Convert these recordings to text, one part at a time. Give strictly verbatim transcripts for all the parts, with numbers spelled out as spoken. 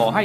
ขอให้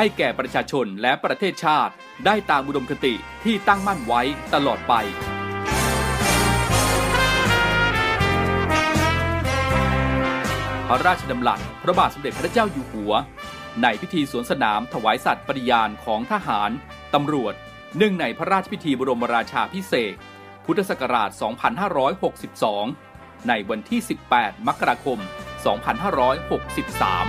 ให้แก่ประชาชนและประเทศชาติได้ตามอุดมคติที่ตั้งมั่นไว้ตลอดไปพระราชดำรัสพระบาทสมเด็จพระเจ้าอยู่หัวในพิธีสวนสนามถวายสัตย์ปฏิญาณของทหารตำรวจเนื่องในพระราชพิธีบรมราชาภิเษกพุทธศักราชสองพันห้าร้อยหกสิบสองในวันที่สิบแปดมกราคมสองพันห้าร้อยหกสิบสาม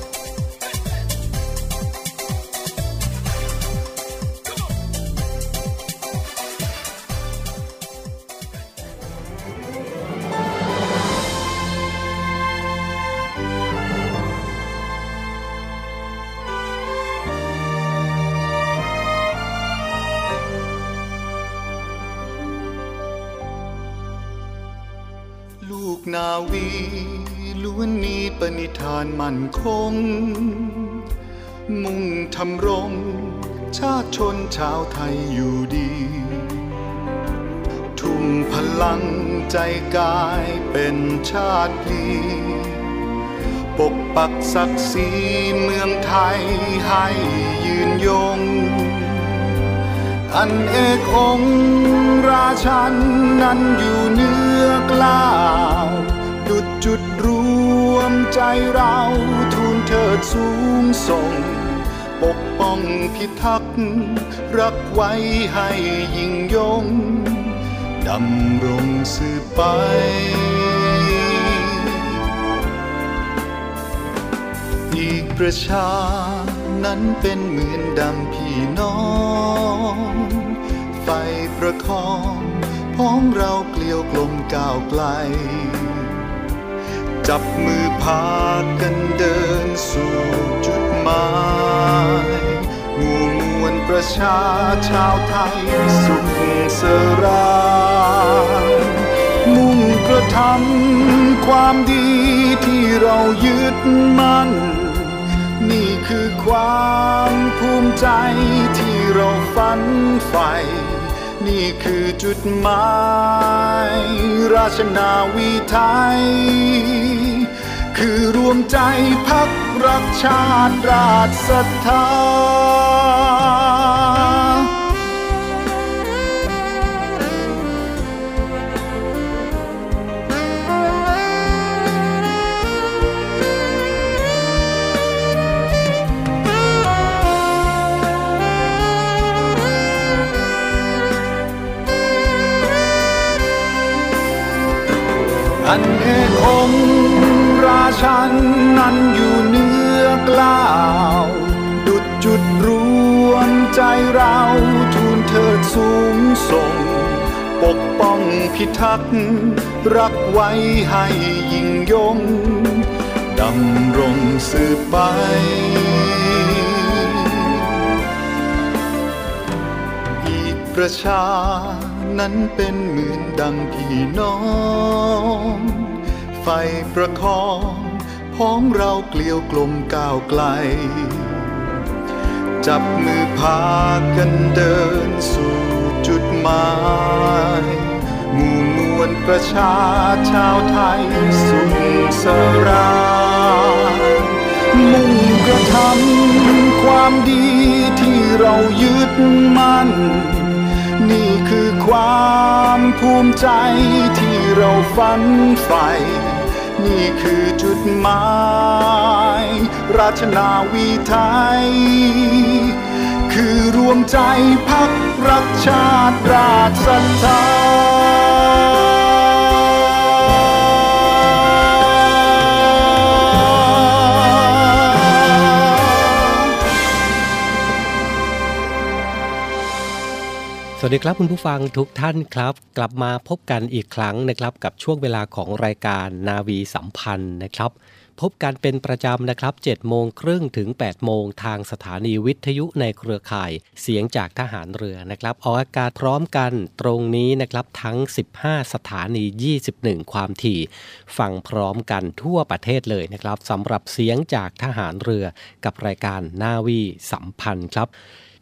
นาวีล้วนมีปณิธานมั่นคงมุ่งทำรงชาติชนชาวไทยอยู่ดีทุ่มพลังใจกายเป็นชาติดีปกปักศักดิ์ศรีเมืองไทยให้ยืนยงอันเอกองราชันนั้นอยู่เนื้อกล้าดุจจุดรวมใจเราทูลเถิดสูงส่งปกป้องพิทักษ์รักไว้ให้ยิ่งยงดำรงสืบไปอีกประชานั้นเป็นเหมือนดำพี่น้องไฟประคองพ้องเราเกลียวกลมก้าวไกลจับมือพากันเดินสู่จุดหมายหมู่มวลประชาชาวไทยสุขสรามุ่งกระทำความดีที่เรายึดมั่นนี่คือความภูมิใจที่เราฝันใฝ่นี่คือจุดหมายราชนาวีไทยคือรวมใจพักรักชาติราชศรัทธาอันเอกองราชันนั้นอยู่เนื้อกล้าดุจจุดรวมใจเราทูลเถิดสูงส่งปกป้องพิทักษ์รักไว้ให้ยิ่งยงดำรงสืบไปอีกประชานั้นเป็นเหมือนดังพี่น้องไฟประคองพ้องเราเกลียวกลมก้าวไกลจับมือพากันเดินสู่จุดหมายหมู่มวลประชาชาวไทยสุขสรา จะทำความดีที่เรายึดมั่นนี่คือความภูมิใจที่เราฝันใฝ่นี่คือจุดหมายราชนาวีไทยคือรวมใจพรรครักชาติราชศรัทธาสวัสดีครับคุณผู้ฟังทุกท่านครับกลับมาพบกันอีกครั้งนะครับกับช่วงเวลาของรายการนาวีสัมพันธ์นะครับพบกันเป็นประจำนะครับเจ็ดโมงครึ่งถึงแปดโมงทางสถานีวิทยุในเครือข่ายเสียงจากทหารเรือนะครับออกอากาศพร้อมกันตรงนี้นะครับทั้งสิบห้าสถานียี่สิบเอ็ดความถี่ฟังพร้อมกันทั่วประเทศเลยนะครับสำหรับเสียงจากทหารเรือกับรายการนาวีสัมพันธ์ครับ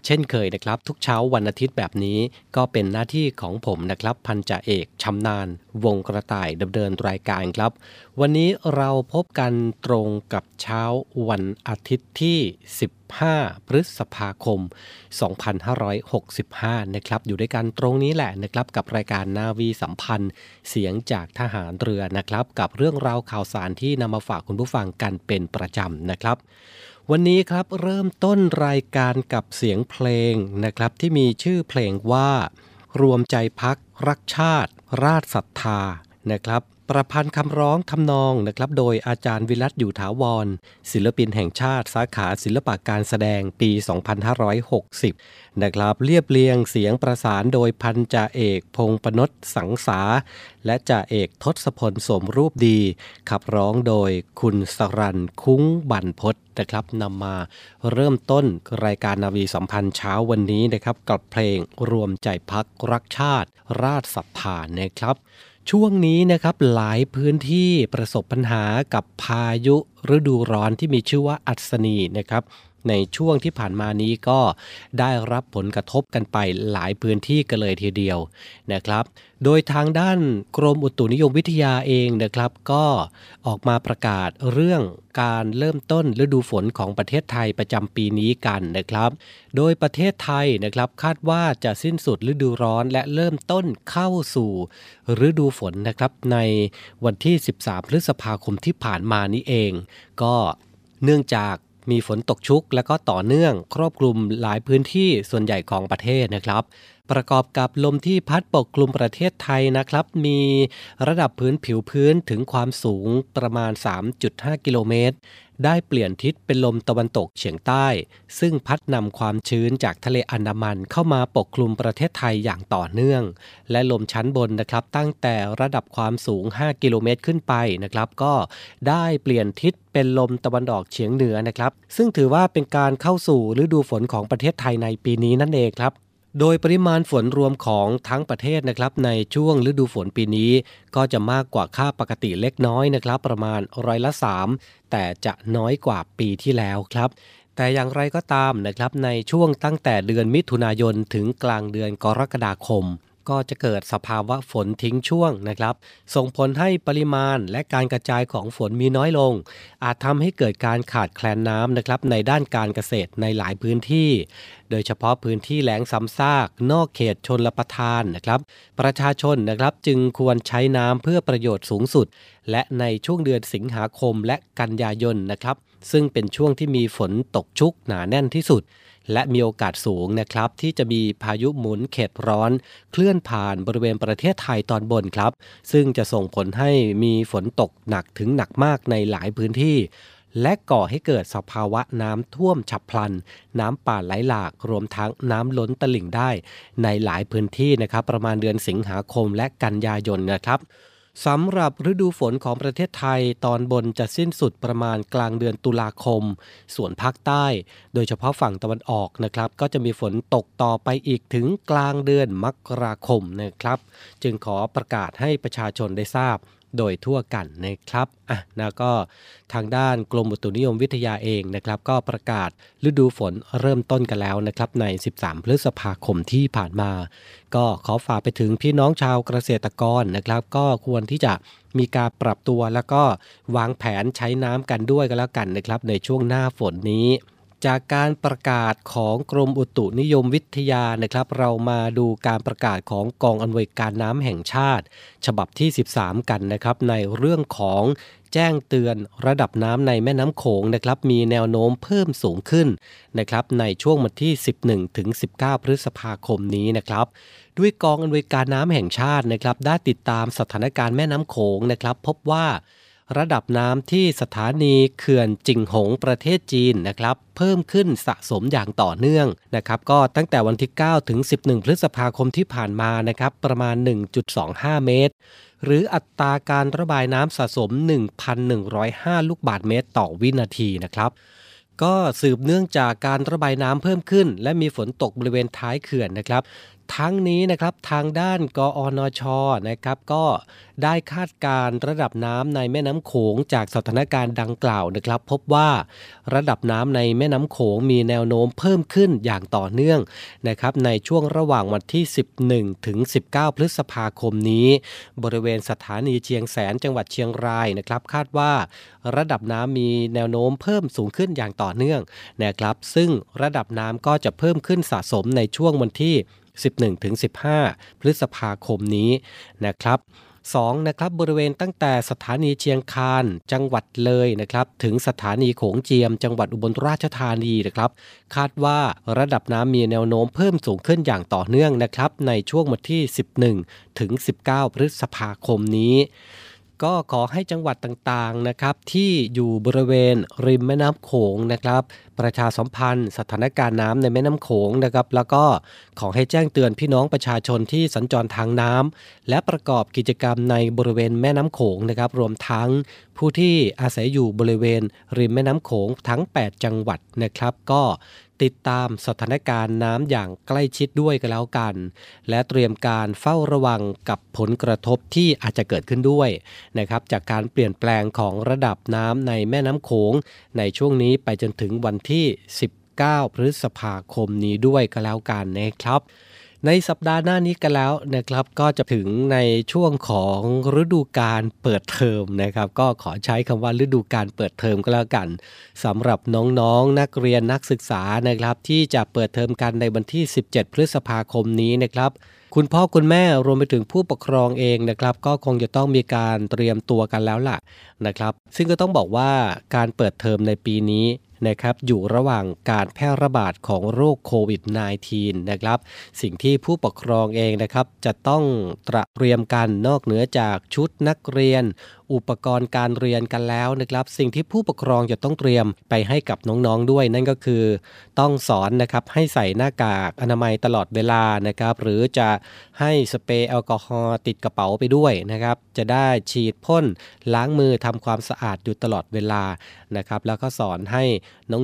เช่นเคยนะครับทุกเช้าวันอาทิตย์แบบนี้ก็เป็นหน้าที่ของผมนะครับพันจ่าเอกชำนาญวงกระต่ายดำเนินรายการครับวันนี้เราพบกันตรงกับเช้าวันอาทิตย์ที่สิบห้าพฤษภาคมสองพันห้าร้อยหกสิบห้านะครับอยู่ด้วยกันตรงนี้แหละนะครับกับรายการนาวีสัมพันธ์เสียงจากทหารเรือนะครับกับเรื่องราวข่าวสารที่นำมาฝากคุณผู้ฟังกันเป็นประจำนะครับวันนี้ครับเริ่มต้นรายการกับเสียงเพลงนะครับที่มีชื่อเพลงว่ารวมใจพรรครักชาติราชศรัทธานะครับประพันธ์คำร้องทำนองนะครับโดยอาจารย์วิรัตอยู่ถาวรศิลปินแห่งชาติสาขาศิลปะการแสดงปีสองพันห้าร้อยหกสิบนะครับเรียบเรียงเสียงประสานโดยพันจ่าเอกพงษ์ปนดสังสาและจ่าเอกทศพลสมรูปดีขับร้องโดยคุณสรัญคุ้งบันพศนะครับนำมาเริ่มต้นรายการนาวีสัมพันธ์เช้าวันนี้นะครับกับเพลงรวมใจพรรครักชาติราชศรัทธานะครับช่วงนี้นะครับหลายพื้นที่ประสบปัญหากับพายุฤดูร้อนที่มีชื่อว่าอัศนีนะครับในช่วงที่ผ่านมานี้ก็ได้รับผลกระทบกันไปหลายพื้นที่กันเลยทีเดียวนะครับโดยทางด้านกรมอุตุนิยมวิทยาเองนะครับก็ออกมาประกาศเรื่องการเริ่มต้นฤดูฝนของประเทศไทยประจำปีนี้กันนะครับโดยประเทศไทยนะครับคาดว่าจะสิ้นสุดฤดูร้อนและเริ่มต้นเข้าสู่ฤดูฝนนะครับในวันที่สิบสามพฤษภาคมที่ผ่านมานี้เองก็เนื่องจากมีฝนตกชุกและก็ต่อเนื่องครอบคลุมหลายพื้นที่ส่วนใหญ่ของประเทศนะครับประกอบกับลมที่พัดปกคลุมประเทศไทยนะครับมีระดับพื้นผิวพื้นถึงความสูงประมาณ สามจุดห้า กิโลเมตรได้เปลี่ยนทิศเป็นลมตะวันตกเฉียงใต้ซึ่งพัดนำความชื้นจากทะเลอันดามันเข้ามาปกคลุมประเทศไทยอย่างต่อเนื่องและลมชั้นบนนะครับตั้งแต่ระดับความสูงห้ากิโลเมตรขึ้นไปนะครับก็ได้เปลี่ยนทิศเป็นลมตะวันออกเฉียงเหนือนะครับซึ่งถือว่าเป็นการเข้าสู่ฤดูฝนของประเทศไทยในปีนี้นั่นเองครับโดยปริมาณฝนรวมของทั้งประเทศนะครับในช่วงฤดูฝนปีนี้ก็จะมากกว่าค่าปกติเล็กน้อยนะครับประมาณร้อยละสามแต่จะน้อยกว่าปีที่แล้วครับแต่อย่างไรก็ตามนะครับในช่วงตั้งแต่เดือนมิถุนายนถึงกลางเดือนกรกฎาคมก็จะเกิดสภาวะฝนทิ้งช่วงนะครับส่งผลให้ปริมาณและการกระจายของฝนมีน้อยลงอาจทำให้เกิดการขาดแคลนน้ำนะครับในด้านการเกษตรในหลายพื้นที่โดยเฉพาะพื้นที่แล้งซ้ำซากนอกเขตชลประทานนะครับประชาชนนะครับจึงควรใช้น้ำเพื่อประโยชน์สูงสุดและในช่วงเดือนสิงหาคมและกันยายนนะครับซึ่งเป็นช่วงที่มีฝนตกชุกหนาแน่นที่สุดและมีโอกาสสูงนะครับที่จะมีพายุหมุนเขตร้อนเคลื่อนผ่านบริเวณประเทศไทยตอนบนครับซึ่งจะส่งผลให้มีฝนตกหนักถึงหนักมากในหลายพื้นที่และก่อให้เกิดสภาวะน้ำท่วมฉับพลันน้ำป่าไหลหลากรวมทั้งน้ำล้นตลิ่งได้ในหลายพื้นที่นะครับประมาณเดือนสิงหาคมและกันยายนนะครับสำหรับฤดูฝนของประเทศไทยตอนบนจะสิ้นสุดประมาณกลางเดือนตุลาคมส่วนภาคใต้โดยเฉพาะฝั่งตะวันออกนะครับก็จะมีฝนตกต่อไปอีกถึงกลางเดือนมกราคมนะครับจึงขอประกาศให้ประชาชนได้ทราบ โดยทั่วกันนะครับอ่ะนะก็ทางด้านกรมอุตุนิยมวิทยาเองนะครับก็ประกาศฤดูฝนเริ่มต้นกันแล้วนะครับในสิบสามพฤษภาคมที่ผ่านมาก็ขอฝากไปถึงพี่น้องชาวเกษตรกรนะครับก็ควรที่จะมีการปรับตัวแล้วก็วางแผนใช้น้ำกันด้วยกันแล้วกันนะครับในช่วงหน้าฝนนี้จากการประกาศของกรมอุตุนิยมวิทยานะครับเรามาดูการประกาศของกองอำนวยการน้ำแห่งชาติฉบับที่สิบสามกันนะครับในเรื่องของแจ้งเตือนระดับน้ำในแม่น้ำโขงนะครับมีแนวโน้มเพิ่มสูงขึ้นนะครับในช่วงวันที่สิบเอ็ดถึงสิบเก้าพฤษภาคมนี้นะครับด้วยกองอำนวยการน้ำแห่งชาตินะครับได้ติดตามสถานการณ์แม่น้ำโขงนะครับพบว่าระดับน้ำที่สถานีเขื่อนจิงหงประเทศจีนนะครับเพิ่มขึ้นสะสมอย่างต่อเนื่องนะครับก็ตั้งแต่วันที่เก้าถึงสิบเอ็ดพฤษภาคมที่ผ่านมานะครับประมาณ หนึ่งจุดสองห้าเมตรหรืออัตราการระบายน้ำสะสม หนึ่งพันหนึ่งร้อยห้าลูกบาศก์เมตรต่อวินาทีนะครับก็สืบเนื่องจากการระบายน้ำเพิ่มขึ้นและมีฝนตกบริเวณท้ายเขื่อนนะครับทั้งนี้นะครับทางด้านกอนช.นะครับก็ได้คาดการณ์ระดับน้ำในแม่น้ำโขงจากสถานการณ์ดังกล่าวนะครับพบว่าระดับน้ำในแม่น้ำโขงมีแนวโน้มเพิ่มขึ้นอย่างต่อเนื่องนะครับในช่วงระหว่างวันที่สิบเอ็ดถึงสิบเก้าพฤษภาคมนี้บริเวณสถานีเชียงแสนจังหวัดเชียงรายนะครับคาดว่าระดับน้ำมีแนวโน้มเพิ่มสูงขึ้นอย่างต่อเนื่องนะครับซึ่งระดับน้ำก็จะเพิ่มขึ้นสะสมในช่วงวันที่สิบเอ็ดถึงสิบห้าพฤษภาคมนี้นะครับสองนะครับบริเวณตั้งแต่สถานีเชียงคานจังหวัดเลยนะครับถึงสถานีโขงเจียมจังหวัดอุบลราชธานีนะครับคาดว่าระดับน้ำมีแนวโน้มเพิ่มสูงขึ้นอย่างต่อเนื่องนะครับในช่วงวันที่สิบเอ็ดถึงสิบเก้าพฤษภาคมนี้ก็ขอให้จังหวัดต่างๆนะครับที่อยู่บริเวณริมแม่น้ำโขงนะครับประชาสัมพันธ์สถานการณ์น้ำในแม่น้ำโขงนะครับแล้วก็ขอให้แจ้งเตือนพี่น้องประชาชนที่สัญจรทางน้ำและประกอบกิจกรรมในบริเวณแม่น้ำโขงนะครับรวมทั้งผู้ที่อาศัยอยู่บริเวณริมแม่น้ำโขงทั้งแปดจังหวัดนะครับก็ติดตามสถานการณ์น้ำอย่างใกล้ชิดด้วยกันแล้วกันและเตรียมการเฝ้าระวังกับผลกระทบที่อาจจะเกิดขึ้นด้วยนะครับจากการเปลี่ยนแปลงของระดับน้ำในแม่น้ำโขงในช่วงนี้ไปจนถึงวันที่สิบเก้าพฤษภาคมนี้ด้วยกันแล้วกันนะครับในสัปดาห์หน้านี้กันแล้วนะครับก็จะถึงในช่วงของฤดูกาลเปิดเทอมนะครับก็ขอใช้คำว่าฤดูกาลเปิดเทอมก็แล้วกันสำหรับน้องๆนักเรียนนักศึกษานะครับที่จะเปิดเทอมกันในวันที่สิบเจ็ดพฤษภาคมนี้นะครับคุณพ่อคุณแม่รวมไปถึงผู้ปกครองเองนะครับก็คงจะต้องมีการเตรียมตัวกันแล้วล่ะนะครับซึ่งก็ต้องบอกว่าการเปิดเทอมในปีนี้นะครับอยู่ระหว่างการแพร่ระบาดของโรคโควิด สิบเก้า นะครับสิ่งที่ผู้ปกครองเองนะครับจะต้องตระเตรียมกันนอกเหนือจากชุดนักเรียนอุปกรณ์การเรียนกันแล้วนะครับสิ่งที่ผู้ปกครองจะต้องเตรียมไปให้กับน้องๆด้วยนั่นก็คือต้องสอนนะครับให้ใส่หน้ากากอนามัยตลอดเวลานะครับหรือจะให้สเปรย์แอลกอฮอล์ติดกระเป๋าไปด้วยนะครับจะได้ฉีดพ่นล้างมือทำความสะอาดอยู่ตลอดเวลานะครับแล้วก็สอนให้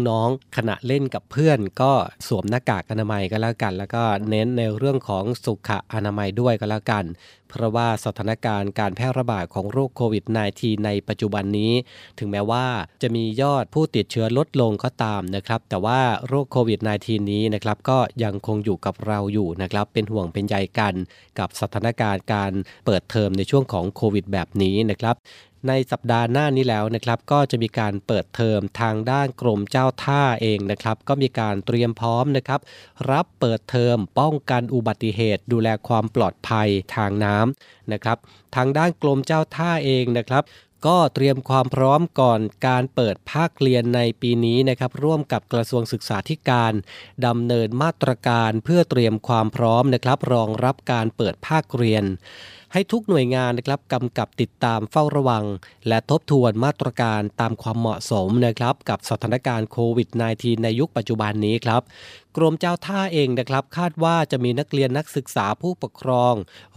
น้องๆขณะเล่นกับเพื่อนก็สวมหน้ากากอนามัยก็แล้วกันแล้วก็เน้นในเรื่องของสุขอนามัยด้วยก็แล้วกันเพราะว่าสถานการณ์การแพร่ระบาดของโรคโควิด สิบเก้า ในปัจจุบันนี้ถึงแม้ว่าจะมียอดผู้ติดเชื้อลดลงก็ตามนะครับแต่ว่าโรคโควิด สิบเก้า นี้นะครับก็ยังคงอยู่กับเราอยู่นะครับเป็นห่วงเป็นใยกันกับสถานการณ์การเปิดเทอมในช่วงของโควิดแบบนี้นะครับในสัปดาห์หน้านี้แล้วนะครับก็จะมีการเปิดเทอมทางด้านกรมเจ้าท่าเองนะครับก็มีการเตรียมพร้อมนะครับรับเปิดเทอมป้องกันอุบัติเหตุดูแลความปลอดภัยทางน้ำนะครับทางด้านกรมเจ้าท่าเองนะครับก็เตรียมความพร้อมก่อนการเปิดภาคเรียนในปีนี้นะครับร่วมกับกระทรวงศึกษาธิการดำเนินมาตรการเพื่อเตรียมความพร้อมนะครับรองรับการเปิดภาคเรียนให้ทุกหน่วยงานนะครับกำกับติดตามเฝ้าระวังและทบทวนมาตรการตามความเหมาะสมนะครับกับสถานการณ์โควิด สิบเก้า ในยุคปัจจุบันนี้ครับกรมเจ้าท่าเองนะครับคาดว่าจะมีนักเรียนนักศึกษาผู้ปกครอง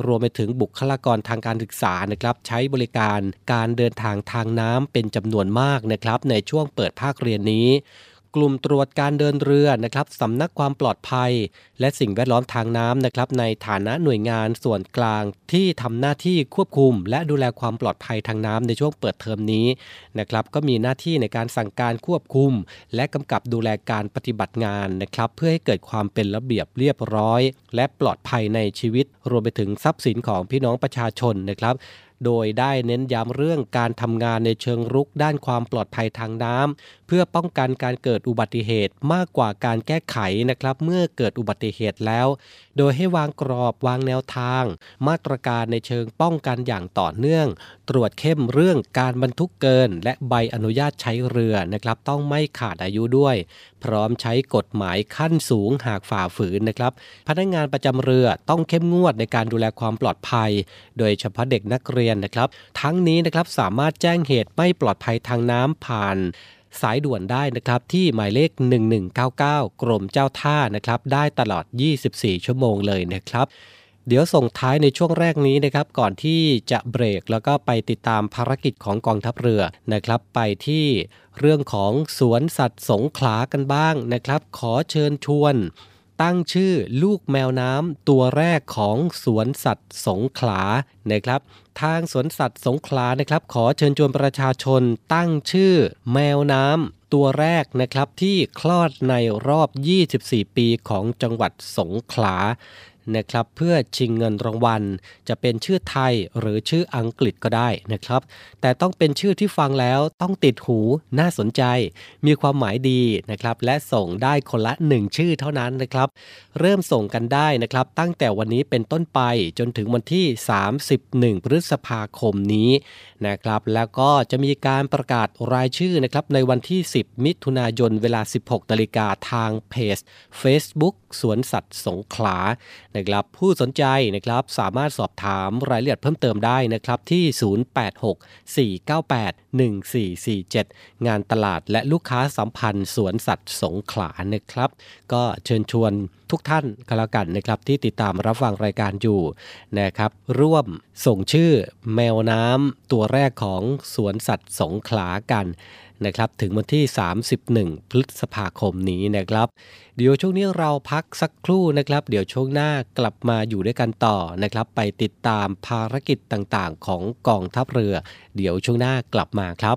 รวมไปถึงบุคลากรทางการศึกษานะครับใช้บริการการเดินทางทางน้ำเป็นจำนวนมากนะครับในช่วงเปิดภาคเรียนนี้ กลุ่มตรวจการเดินเรือนะครับสำนักความปลอดภัยและสิ่งแวดล้อมทางน้ำนะครับในฐานะหน่วยงานส่วนกลางที่ทำหน้าที่ควบคุมและดูแลความปลอดภัยทางน้ำในช่วงเปิดเทอมนี้นะครับก็มีหน้าที่ในการสั่งการควบคุมและกำกับดูแลการปฏิบัติงานนะครับเพื่อให้เกิดความเป็นระเบียบเรียบร้อยและปลอดภัยในชีวิตรวมไปถึงทรัพย์สินของพี่น้องประชาชนนะครับโดยได้เน้นย้ำเรื่องการทำงานในเชิงรุกด้านความปลอดภัยทางน้ำเพื่อป้องกันการเกิดอุบัติเหตุมากกว่าการแก้ไขนะครับเมื่อเกิดอุบัติเหตุแล้วโดยให้วางกรอบวางแนวทางมาตรการในเชิงป้องกันอย่างต่อเนื่องตรวจเข้มเรื่องการบรรทุกเกินและใบอนุญาตใช้เรือนะครับต้องไม่ขาดอายุด้วยพร้อมใช้กฎหมายขั้นสูงหากฝ่าฝืนนะครับพนักงานประจำเรือต้องเข้มงวดในการดูแลความปลอดภัยโดยเฉพาะเด็กนักเรียนนะครับทั้งนี้นะครับสามารถแจ้งเหตุไม่ปลอดภัยทางน้ำผ่านสายด่วนได้นะครับที่หมายเลขหนึ่งหนึ่งเก้าเก้ากรมเจ้าท่านะครับได้ตลอดยี่สิบสี่ชั่วโมงเลยนะครับเดี๋ยวส่งท้ายในช่วงแรกนี้นะครับก่อนที่จะเบรกแล้วก็ไปติดตามภารกิจของกองทัพเรือนะครับไปที่เรื่องของสวนสัตว์สงขลากันบ้างนะครับขอเชิญชวนตั้งชื่อลูกแมวน้ำตัวแรกของสวนสัตว์สงขลานะครับทางสวนสัตว์สงขลานะครับขอเชิญชวนประชาชนตั้งชื่อแมวน้ำตัวแรกนะครับที่คลอดในรอบยี่สิบสี่ปีของจังหวัดสงขลานะครับเพื่อชิงเงินรางวัลจะเป็นชื่อไทยหรือชื่ออังกฤษก็ได้นะครับแต่ต้องเป็นชื่อที่ฟังแล้วต้องติดหูน่าสนใจมีความหมายดีนะครับและส่งได้คนละหนึ่งชื่อเท่านั้นนะครับเริ่มส่งกันได้นะครับตั้งแต่วันนี้เป็นต้นไปจนถึงวันที่สามสิบเอ็ดพฤษภาคมนี้นะครับแล้วก็จะมีการประกาศรายชื่อนะครับในวันที่สิบมิถุนายนเวลา สิบหกนาฬิกา นทางเพจ Facebook สวนสัตว์สงขลานะครับผู้สนใจนะครับสามารถสอบถามรายละเอียดเพิ่มเติมได้นะครับที่ศูนย์ แปด หก สี่ เก้า แปด หนึ่ง สี่ สี่ เจ็ดงานตลาดและลูกค้าสัมพันธ์สวนสัตว์สงขลานะครับก็เชิญชวนทุกท่านก็แล้วกันนะครับที่ติดตามรับฟังรายการอยู่นะครับร่วมส่งชื่อแมวน้ำตัวแรกของสวนสัตว์สงขลากันนะครับถึงวันที่สามสิบเอ็ดพฤษภาคมนี้นะครับเดี๋ยวช่วงนี้เราพักสักครู่นะครับเดี๋ยวช่วงหน้ากลับมาอยู่ด้วยกันต่อนะครับไปติดตามภารกิจต่างๆของกองทัพเรือเดี๋ยวช่วงหน้ากลับมาครับ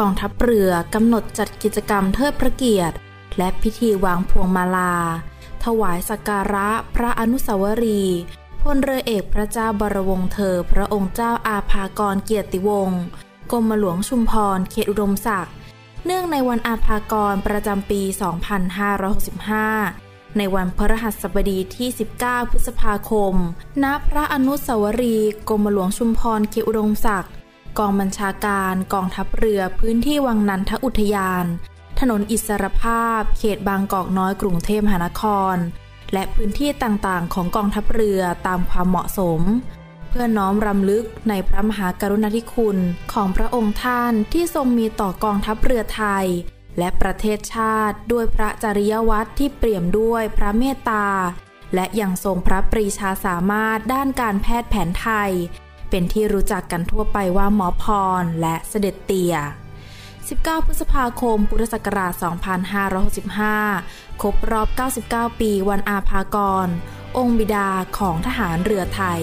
กองทัพเรือกำหนดจัดกิจกรรมเทิดพระเกียรติและพิธีวางพวงมาลาถวายสักการะพระอนุสาวรีย์พลเรือเอกพระเจ้าบรมวงศ์เธอพระองค์เจ้าอาภากรเกียรติวงศ์กรมหลวงชุมพรเขตอุดมศักดิ์เนื่องในวันอาภากรประจำปีสองพันห้าร้อยหกสิบห้าในวันพฤหัสบดีที่สิบเก้าพฤษภาคมณพระอนุสาวรีย์กรมหลวงชุมพรเขตอุดมศักดิ์กองบัญชาการกองทัพเรือพื้นที่วังนันทอุทยานถนนอิสรภาพเขตบางกอกน้อยกรุงเทพมหานครและพื้นที่ต่างๆของกองทัพเรือตามความเหมาะสมเพื่อน้อมรำลึกในพระมหากรุณาธิคุณของพระองค์ท่านที่ทรงมีต่อกองทัพเรือไทยและประเทศชาติด้วยพระจริยวัตรที่เปี่ยมด้วยพระเมตตาและยังทรงพระปรีชาสามารถด้านการแพทย์แผนไทยเป็นที่รู้จักกันทั่วไปว่าหมอพรและเสด็จเตี่ยสิบเก้าพฤษภาคมพุทธศักราชสองพันห้าร้อยหกสิบห้าครบรอบเก้าสิบเก้าปีวันอาภากรองค์บิดาของทหารเรือไทย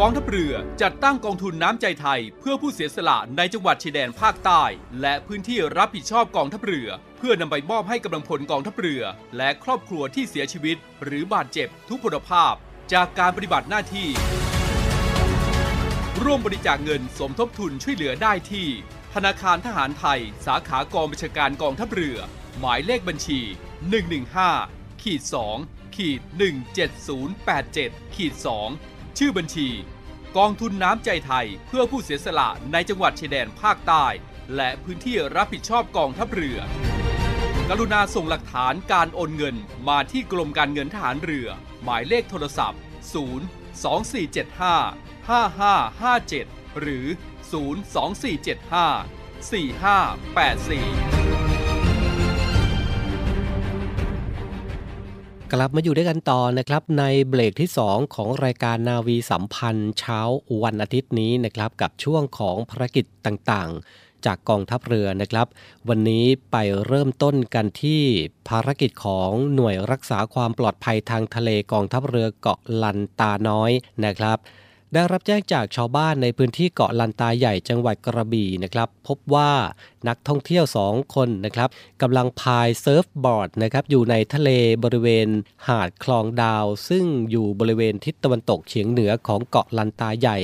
กองทัพเรือจัดตั้งกองทุนน้ำใจไทยเพื่อผู้เสียสละในจังหวัดชายแดนภาคใต้และพื้นที่รับผิดชอบกองทัพเรือเพื่อนำไปมอบให้กำลังพลกองทัพเรือและครอบครัวที่เสียชีวิตหรือบาดเจ็บทุพพลภาพจากการปฏิบัติหน้าที่ร่วมบริจาคเงินสมทบทุนช่วยเหลือได้ที่ธนาคารทหารไทยสาขากองบัญชาการกองทัพเรือหมายเลขบัญชี หนึ่ง หนึ่ง ห้า สอง หนึ่ง เจ็ด ศูนย์ แปด เจ็ด สองชื่อบัญชีกองทุนน้ำใจไทยเพื่อผู้เสียสละในจังหวัดชายแดนภาคใต้และพื้นที่รับผิดชอบกองทัพเรือกรุณาส่งหลักฐานการโอนเงินมาที่กรมการเงินทหารเรือหมายเลขโทรศัพท์ศูนย์ สอง สี่ เจ็ด ห้า ห้า ห้า ห้า เจ็ดหรือศูนย์ สอง สี่ เจ็ด ห้า สี่ ห้า แปด สี่กลับมาอยู่ด้วยกันต่อนะครับในเบรกที่สองของรายการนาวีสัมพันธ์เช้าวันอาทิตย์นี้นะครับกับช่วงของภารกิจต่างๆจากกองทัพเรือนะครับวันนี้ไปเริ่มต้นกันที่ภารกิจของหน่วยรักษาความปลอดภัยทางทะเลกองทัพเรือเกาะลันตาน้อยนะครับได้รับแจ้งจากชาวบ้านในพื้นที่เกาะลันตาใหญ่จังหวัดกระบี่นะครับพบว่านักท่องเที่ยวสองคนนะครับกำลังพายเซิร์ฟบอร์ดนะครับอยู่ในทะเลบริเวณหาดคลองดาวซึ่งอยู่บริเวณทิศตะวันตกเฉียงเหนือของเกาะลันตาใหญ่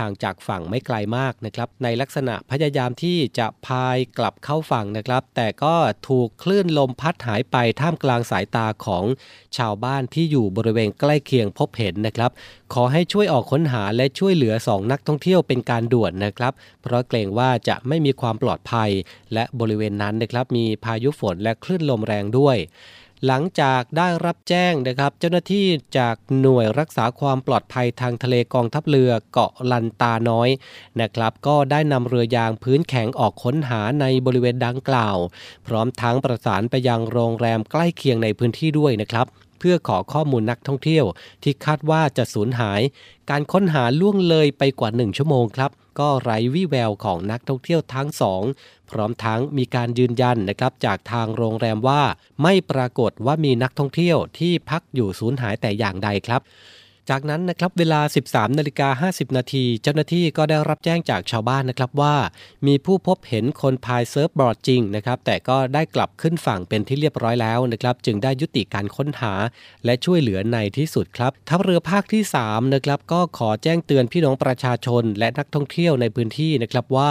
ห่างจากฝั่งไม่ไกลมากนะครับในลักษณะพยายามที่จะพายกลับเข้าฝั่งนะครับแต่ก็ถูกคลื่นลมพัดหายไปท่ามกลางสายตาของชาวบ้านที่อยู่บริเวณใกล้เคียงพบเห็นนะครับขอให้ช่วยออกค้นหาและช่วยเหลือสองนักท่องเที่ยวเป็นการด่วนนะครับเพราะเกรงว่าจะไม่มีความปลอดภัยและบริเวณนั้นนะครับมีพายุฝนและคลื่นลมแรงด้วยหลังจากได้รับแจ้งนะครับเจ้าหน้าที่จากหน่วยรักษาความปลอดภัยทางทะเลกองทัพเรือเกาะลันตาน้อยนะครับก็ได้นำเรือยางพื้นแข็งออกค้นหาในบริเวณดังกล่าวพร้อมทั้งประสานไปยังโรงแรมใกล้เคียงในพื้นที่ด้วยนะครับเพื่อขอข้อมูลนักท่องเที่ยวที่คาดว่าจะสูญหายการค้นหาล่วงเลยไปกว่าหนึ่งชั่วโมงครับก็ไร้วี่แววของนักท่องเที่ยวทั้งสองพร้อมทั้งมีการยืนยันนะครับจากทางโรงแรมว่าไม่ปรากฏว่ามีนักท่องเที่ยวที่พักอยู่สูญหายแต่อย่างใดครับจากนั้นนะครับเวลา สิบสามนาฬิกาห้าสิบนาที น. เจ้าหน้าที่ก็ได้รับแจ้งจากชาวบ้านนะครับว่ามีผู้พบเห็นคนพายเซิร์ฟบอร์ดจริงนะครับแต่ก็ได้กลับขึ้นฝั่งเป็นที่เรียบร้อยแล้วนะครับจึงได้ยุติการค้นหาและช่วยเหลือในที่สุดครับทัพเรือภาคที่สามนะครับก็ขอแจ้งเตือนพี่น้องประชาชนและนักท่องเที่ยวในพื้นที่นะครับว่า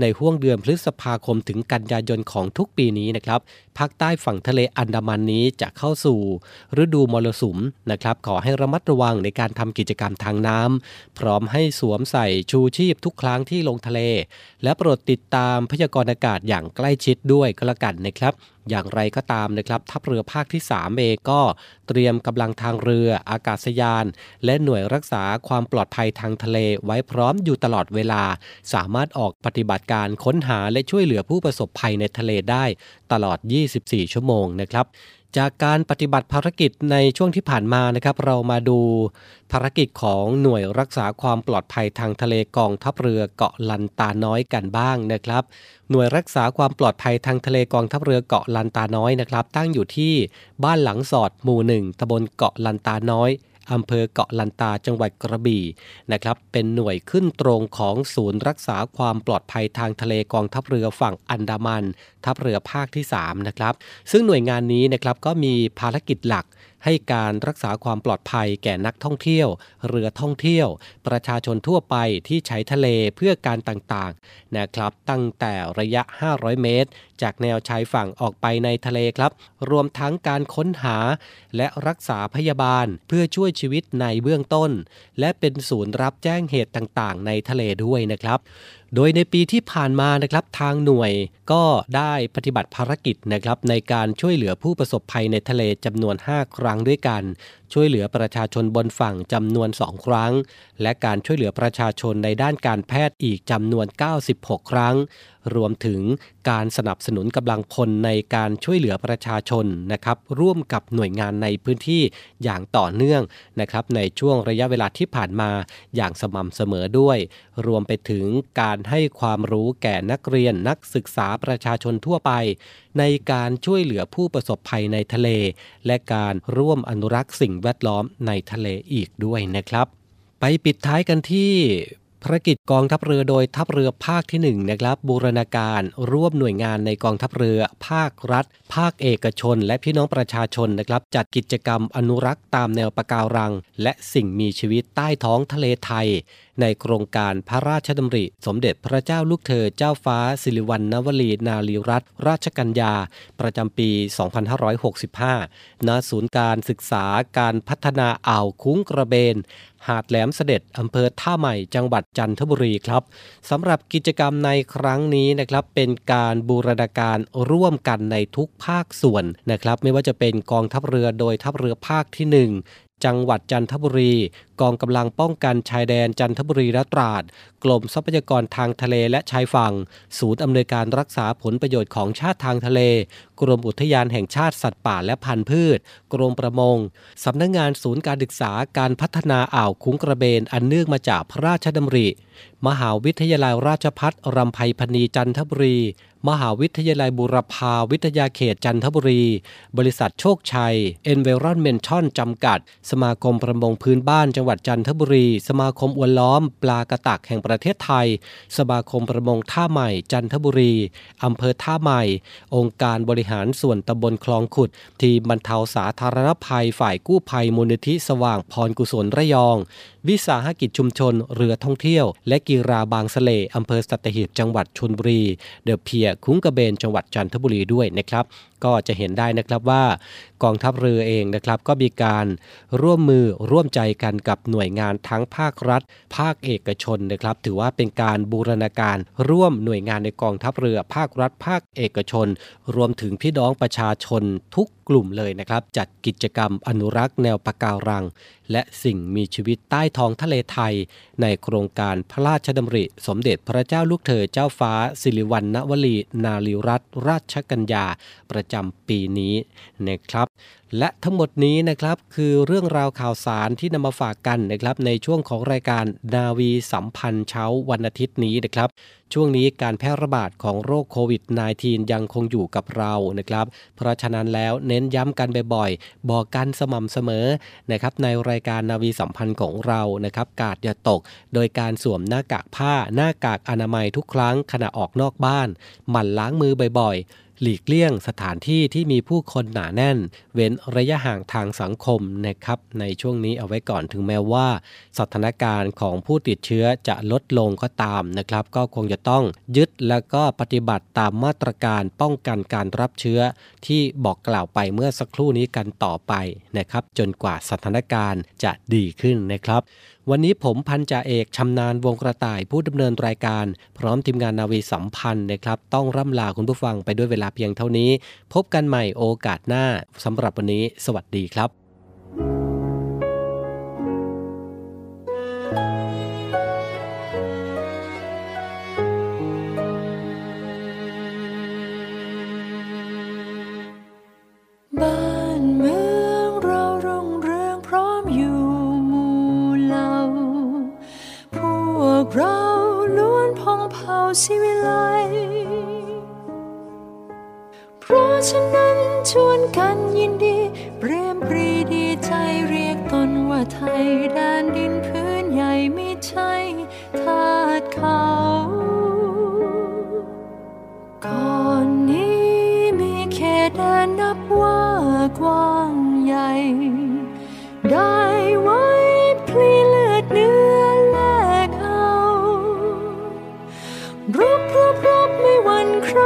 ในห้วงเดือนพฤษภาคมถึงกันยายนของทุกปีนี้นะครับภาคใต้ฝั่งทะเลอันดามันนี้จะเข้าสู่ฤดูมรสุมนะครับขอให้ระมัดระวังในการทำกิจกรรมทางน้ำพร้อมให้สวมใส่ชูชีพทุกครั้งที่ลงทะเลและโปรดติดตามพยากรณ์อากาศอย่างใกล้ชิดด้วยก็แล้วกันนะครับอย่างไรก็ตามนะครับทัพเรือภาคที่สามเองก็เตรียมกำลังทางเรืออากาศยานและหน่วยรักษาความปลอดภัยทางทะเลไว้พร้อมอยู่ตลอดเวลาสามารถออกปฏิบัติการค้นหาและช่วยเหลือผู้ประสบภัยในทะเลได้ตลอดยี่สิบสี่ชั่วโมงนะครับจากการปฏิบัติภารกิจในช่วงที่ผ่านมานะครับเรามาดูภารกิจของหน่วยรักษาความปลอดภัยทางทะเลกองทัพเรือเกาะลันตาน้อยกันบ้างนะครับหน่วยรักษาความปลอดภัยทางทะเลกองทัพเรือเกาะลันตาน้อยนะครับตั้งอยู่ที่บ้านหลังสอดหมู่หนึ่งตำบลเกาะลันตาน้อย อำเภอเกาะลันตาจังหวัดกระบี่นะครับเป็นหน่วยขึ้นตรงของศูนย์รักษาความปลอดภัยทางทะเลกองทัพเรือฝั่งอันดามันทัพเรือภาคที่สามนะครับซึ่งหน่วยงานนี้นะครับก็มีภารกิจหลักให้การรักษาความปลอดภัยแก่นักท่องเที่ยวเรือท่องเที่ยวประชาชนทั่วไปที่ใช้ทะเลเพื่อการต่างๆนะครับตั้งแต่ระยะห้าร้อยเมตรจากแนวชายฝั่งออกไปในทะเลครับรวมทั้งการค้นหาและรักษาพยาบาลเพื่อช่วยชีวิตในเบื้องต้นและเป็นศูนย์รับแจ้งเหตุต่างๆในทะเลด้วยนะครับโดยในปีที่ผ่านมานะครับทางหน่วยก็ได้ปฏิบัติภารกิจนะครับในการช่วยเหลือผู้ประสบภัยในทะเลจำนวนห้าครั้งด้วยกันช่วยเหลือประชาชนบนฝั่งจำนวนสองครั้งและการช่วยเหลือประชาชนในด้านการแพทย์อีกจำนวนเก้าสิบหกครั้งรวมถึงการสนับสนุนกำลังพลในการช่วยเหลือประชาชนนะครับร่วมกับหน่วยงานในพื้นที่อย่างต่อเนื่องนะครับในช่วงระยะเวลาที่ผ่านมาอย่างสม่ำเสมอด้วยรวมไปถึงการให้ความรู้แก่นักเรียนนักศึกษาประชาชนทั่วไปในการช่วยเหลือผู้ประสบภัยในทะเลและการร่วมอนุรักษ์สิ่งแวดล้อมในทะเลอีกด้วยนะครับไปปิดท้ายกันที่ภารกิจกองทัพเรือโดยทัพเรือภาคที่หนึ่งนะครับบูรณาการร่วมหน่วยงานในกองทัพเรือภาครัฐภาคเอกชนและพี่น้องประชาชนนะครับจัดกิจกรรมอนุรักษ์ตามแนวปะการังและสิ่งมีชีวิตใต้ท้องทะเลไทยในโครงการพระราชดำริสมเด็จพระเจ้าลูกเธอเจ้าฟ้าสิริวัณณวลีนารีรัตนราชกัญญาประจำปีสองพันห้าร้อยหกสิบห้าณศูนย์การศึกษาการพัฒนาอ่าวคุ้งกระเบนหาดแหลมเสด็จอำเภอท่าใหม่จังหวัดจันทบุรีครับสำหรับกิจกรรมในครั้งนี้นะครับเป็นการบูรณาการร่วมกันในทุกภาคส่วนนะครับไม่ว่าจะเป็นกองทัพเรือโดยทัพเรือภาคที่หนึ่งจังหวัดจันทบุรีกองกำลังป้องกันชายแดนจันทบุรีและตราดกรมทรัพยากรทางทะเลและชายฝั่งศูนย์อำนวยการรักษาผลประโยชน์ของชาติทางทะเลกรมอุทยานแห่งชาติสัตว์ป่าและพันธุ์พืชกรมประมงสำนักงานศูนย์การศึกษาการพัฒนาอ่าวคุ้งกระเบนอันเนื่องมาจากพระราชดำริมหาวิทยาลัยราชภัฏรำไพพรรณีจันทบุรีมหาวิทยาลัยบูรพาวิทยาเขตจันทบุรีบริษัทโชคชัย Environmental จำกัดสมาคมประมงพื้นบ้านจังหวัดจันทบุรีสมาคมอวนล้อมปลากระตักแห่งประเทศไทยสมาคมประมงท่าใหม่จันทบุรีอำเภอท่าใหม่องค์การบริหารส่วนตำบลคลองขุดทีมบรรเทาสาธารณภัยฝ่ายกู้ภัยมูลนิธิสว่างพรกุศลระยองวิสาหกิจชุมชนเรือท่องเที่ยวและกีฬาบางสะเลอำเภอสัตหีบจังหวัดชลบุรีเดอะเพียร์คุ้งกระเบนจังหวัดจันทบุรีด้วยนะครับก็จะเห็นได้นะครับว่ากองทัพเรือเองนะครับก็มีการร่วมมือร่วมใจกันกับหน่วยงานทั้งภาครัฐภาคเอกชนนะครับถือว่าเป็นการบูรณาการร่วมหน่วยงานในกองทัพเรือภาครัฐภาคเอกชนรวมถึงพี่น้องประชาชนทุกกลุ่มเลยนะครับจัดกิจกรรมอนุรักษ์แนวปะการังและสิ่งมีชีวิตใต้ท้องทะเลไทยในโครงการพระราชดำริสมเด็จพระเจ้าลูกเธอเจ้าฟ้าสิริวัณณวลีนารีรัตนราชกัญญาประจำปีนี้นะครับและทั้งหมดนี้นะครับคือเรื่องราวข่าวสารที่นำมาฝากกันนะครับในช่วงของรายการนาวีสัมพันธ์เช้าวันอาทิตย์นี้นะครับช่วงนี้การแพร่ระบาดของโรคโควิด สิบเก้า ยังคงอยู่กับเรานะครับเพราะฉะนั้นแล้วเน้นย้ำกันบ่อยๆบอกกันสม่ำเสมอนะครับในรายการนาวีสัมพันธ์ของเรานะครับกาดอย่าตกโดยการสวมหน้ากากผ้าหน้ากากอนามัยทุกครั้งขณะออกนอกบ้านหมั่นล้างมือบ่อยๆหลีกเลี่ยงสถานที่ที่มีผู้คนหนาแน่นเว้นระยะห่างทางสังคมนะครับในช่วงนี้เอาไว้ก่อนถึงแม้ว่าสถานการณ์ของผู้ติดเชื้อจะลดลงก็ตามนะครับก็คงจะต้องยึดและก็ปฏิบัติตามมาตรการป้องกันการรับเชื้อที่บอกกล่าวไปเมื่อสักครู่นี้กันต่อไปนะครับจนกว่าสถานการณ์จะดีขึ้นนะครับวันนี้ผมพันจ่าเอกชำนาญวงกระต่ายผู้ดำเนินรายการพร้อมทีมงานนาวีสัมพันธ์นะครับต้องร่ำลาคุณผู้ฟังไปด้วยเวลาเพียงเท่านี้พบกันใหม่โอกาสหน้าสำหรับวันนี้สวัสดีครับเราล้วนพองเผาศิวิไลเพราะฉะนั้นชวนกันยินดีเปรมปรีดีใจเรียกตนว่าไทย แดนนับว่ากว้างใหญ่ได้ไว้พลีเลือดเนื้อแลกเอารบรบรบไม่หวั่นใคร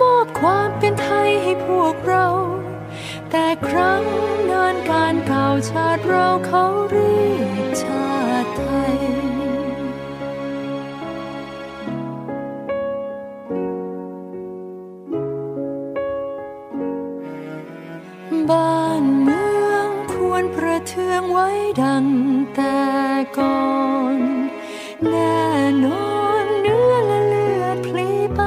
มอบความเป็นไทยให้พวกเราแต่ครั้งนานการเก่าชาติเราเขาเรียกชาติไทยบ้านเมืองควรประเทืองไว้ดังแต่ก่อนแน่นอนเนื้อและเลือดพลีไป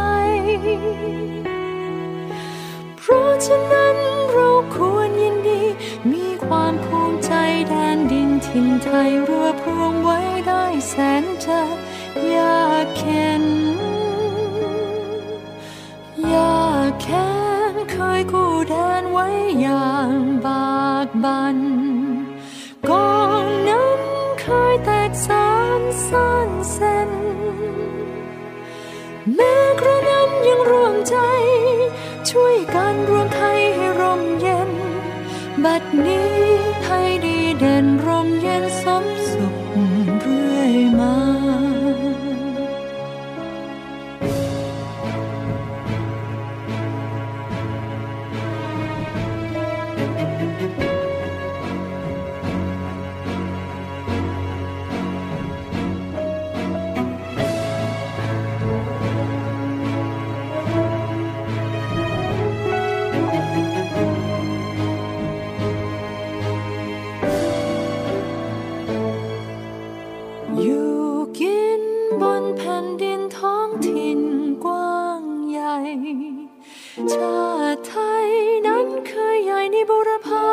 เพราะฉะนั้นเราควรยินดีมีความภูมิใจแดนดินถิ่นไทยรวบรวมไว้ได้แสนจะยากเข็นยากแค้นเคยกู้แดนไว้อย่างบากบั่นกองน้ำเคยแตกสานซ่อนเส้นแม้กระนั้นยังรวมใจช่วยกันรวมไทยให้ร่มเย็นบัดนี้ไทยดีเด่นร่มเย็นสมสุขเรื่อยมาอยู่กินบนแผ่นดินท้องถิ่นกว้างใหญ่ชาติไทยนั้นเคยใหญ่ในบุรพา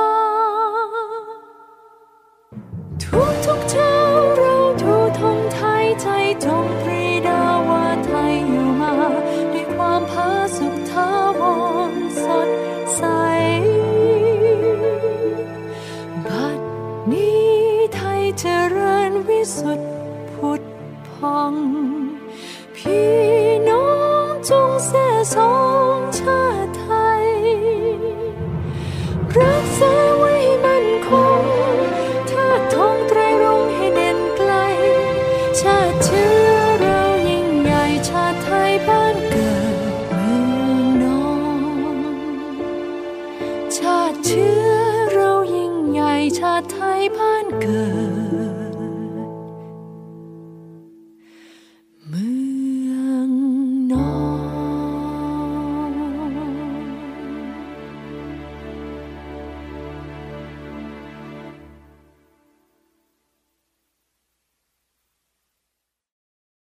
ทุกทุกเช้าเราดูธงไทยใจจงปรีดาว่าไทยอยู่มาด้วยความผาสุกถาวรสดใสบัดนี้ไทยเจริญวิสุทธิ์ผุดพองพี่น้องจงเสสองชาติไทยรักษาไว้มันคงธาตุทองไตรรงค์ให้เด่นไกลชาติเชื้อเรายิ่งใหญ่ชาติไทยบ้านเกิดเมืองนอนชาติเชื้อเรายิ่งใหญ่ชาติไทยบ้านเกิด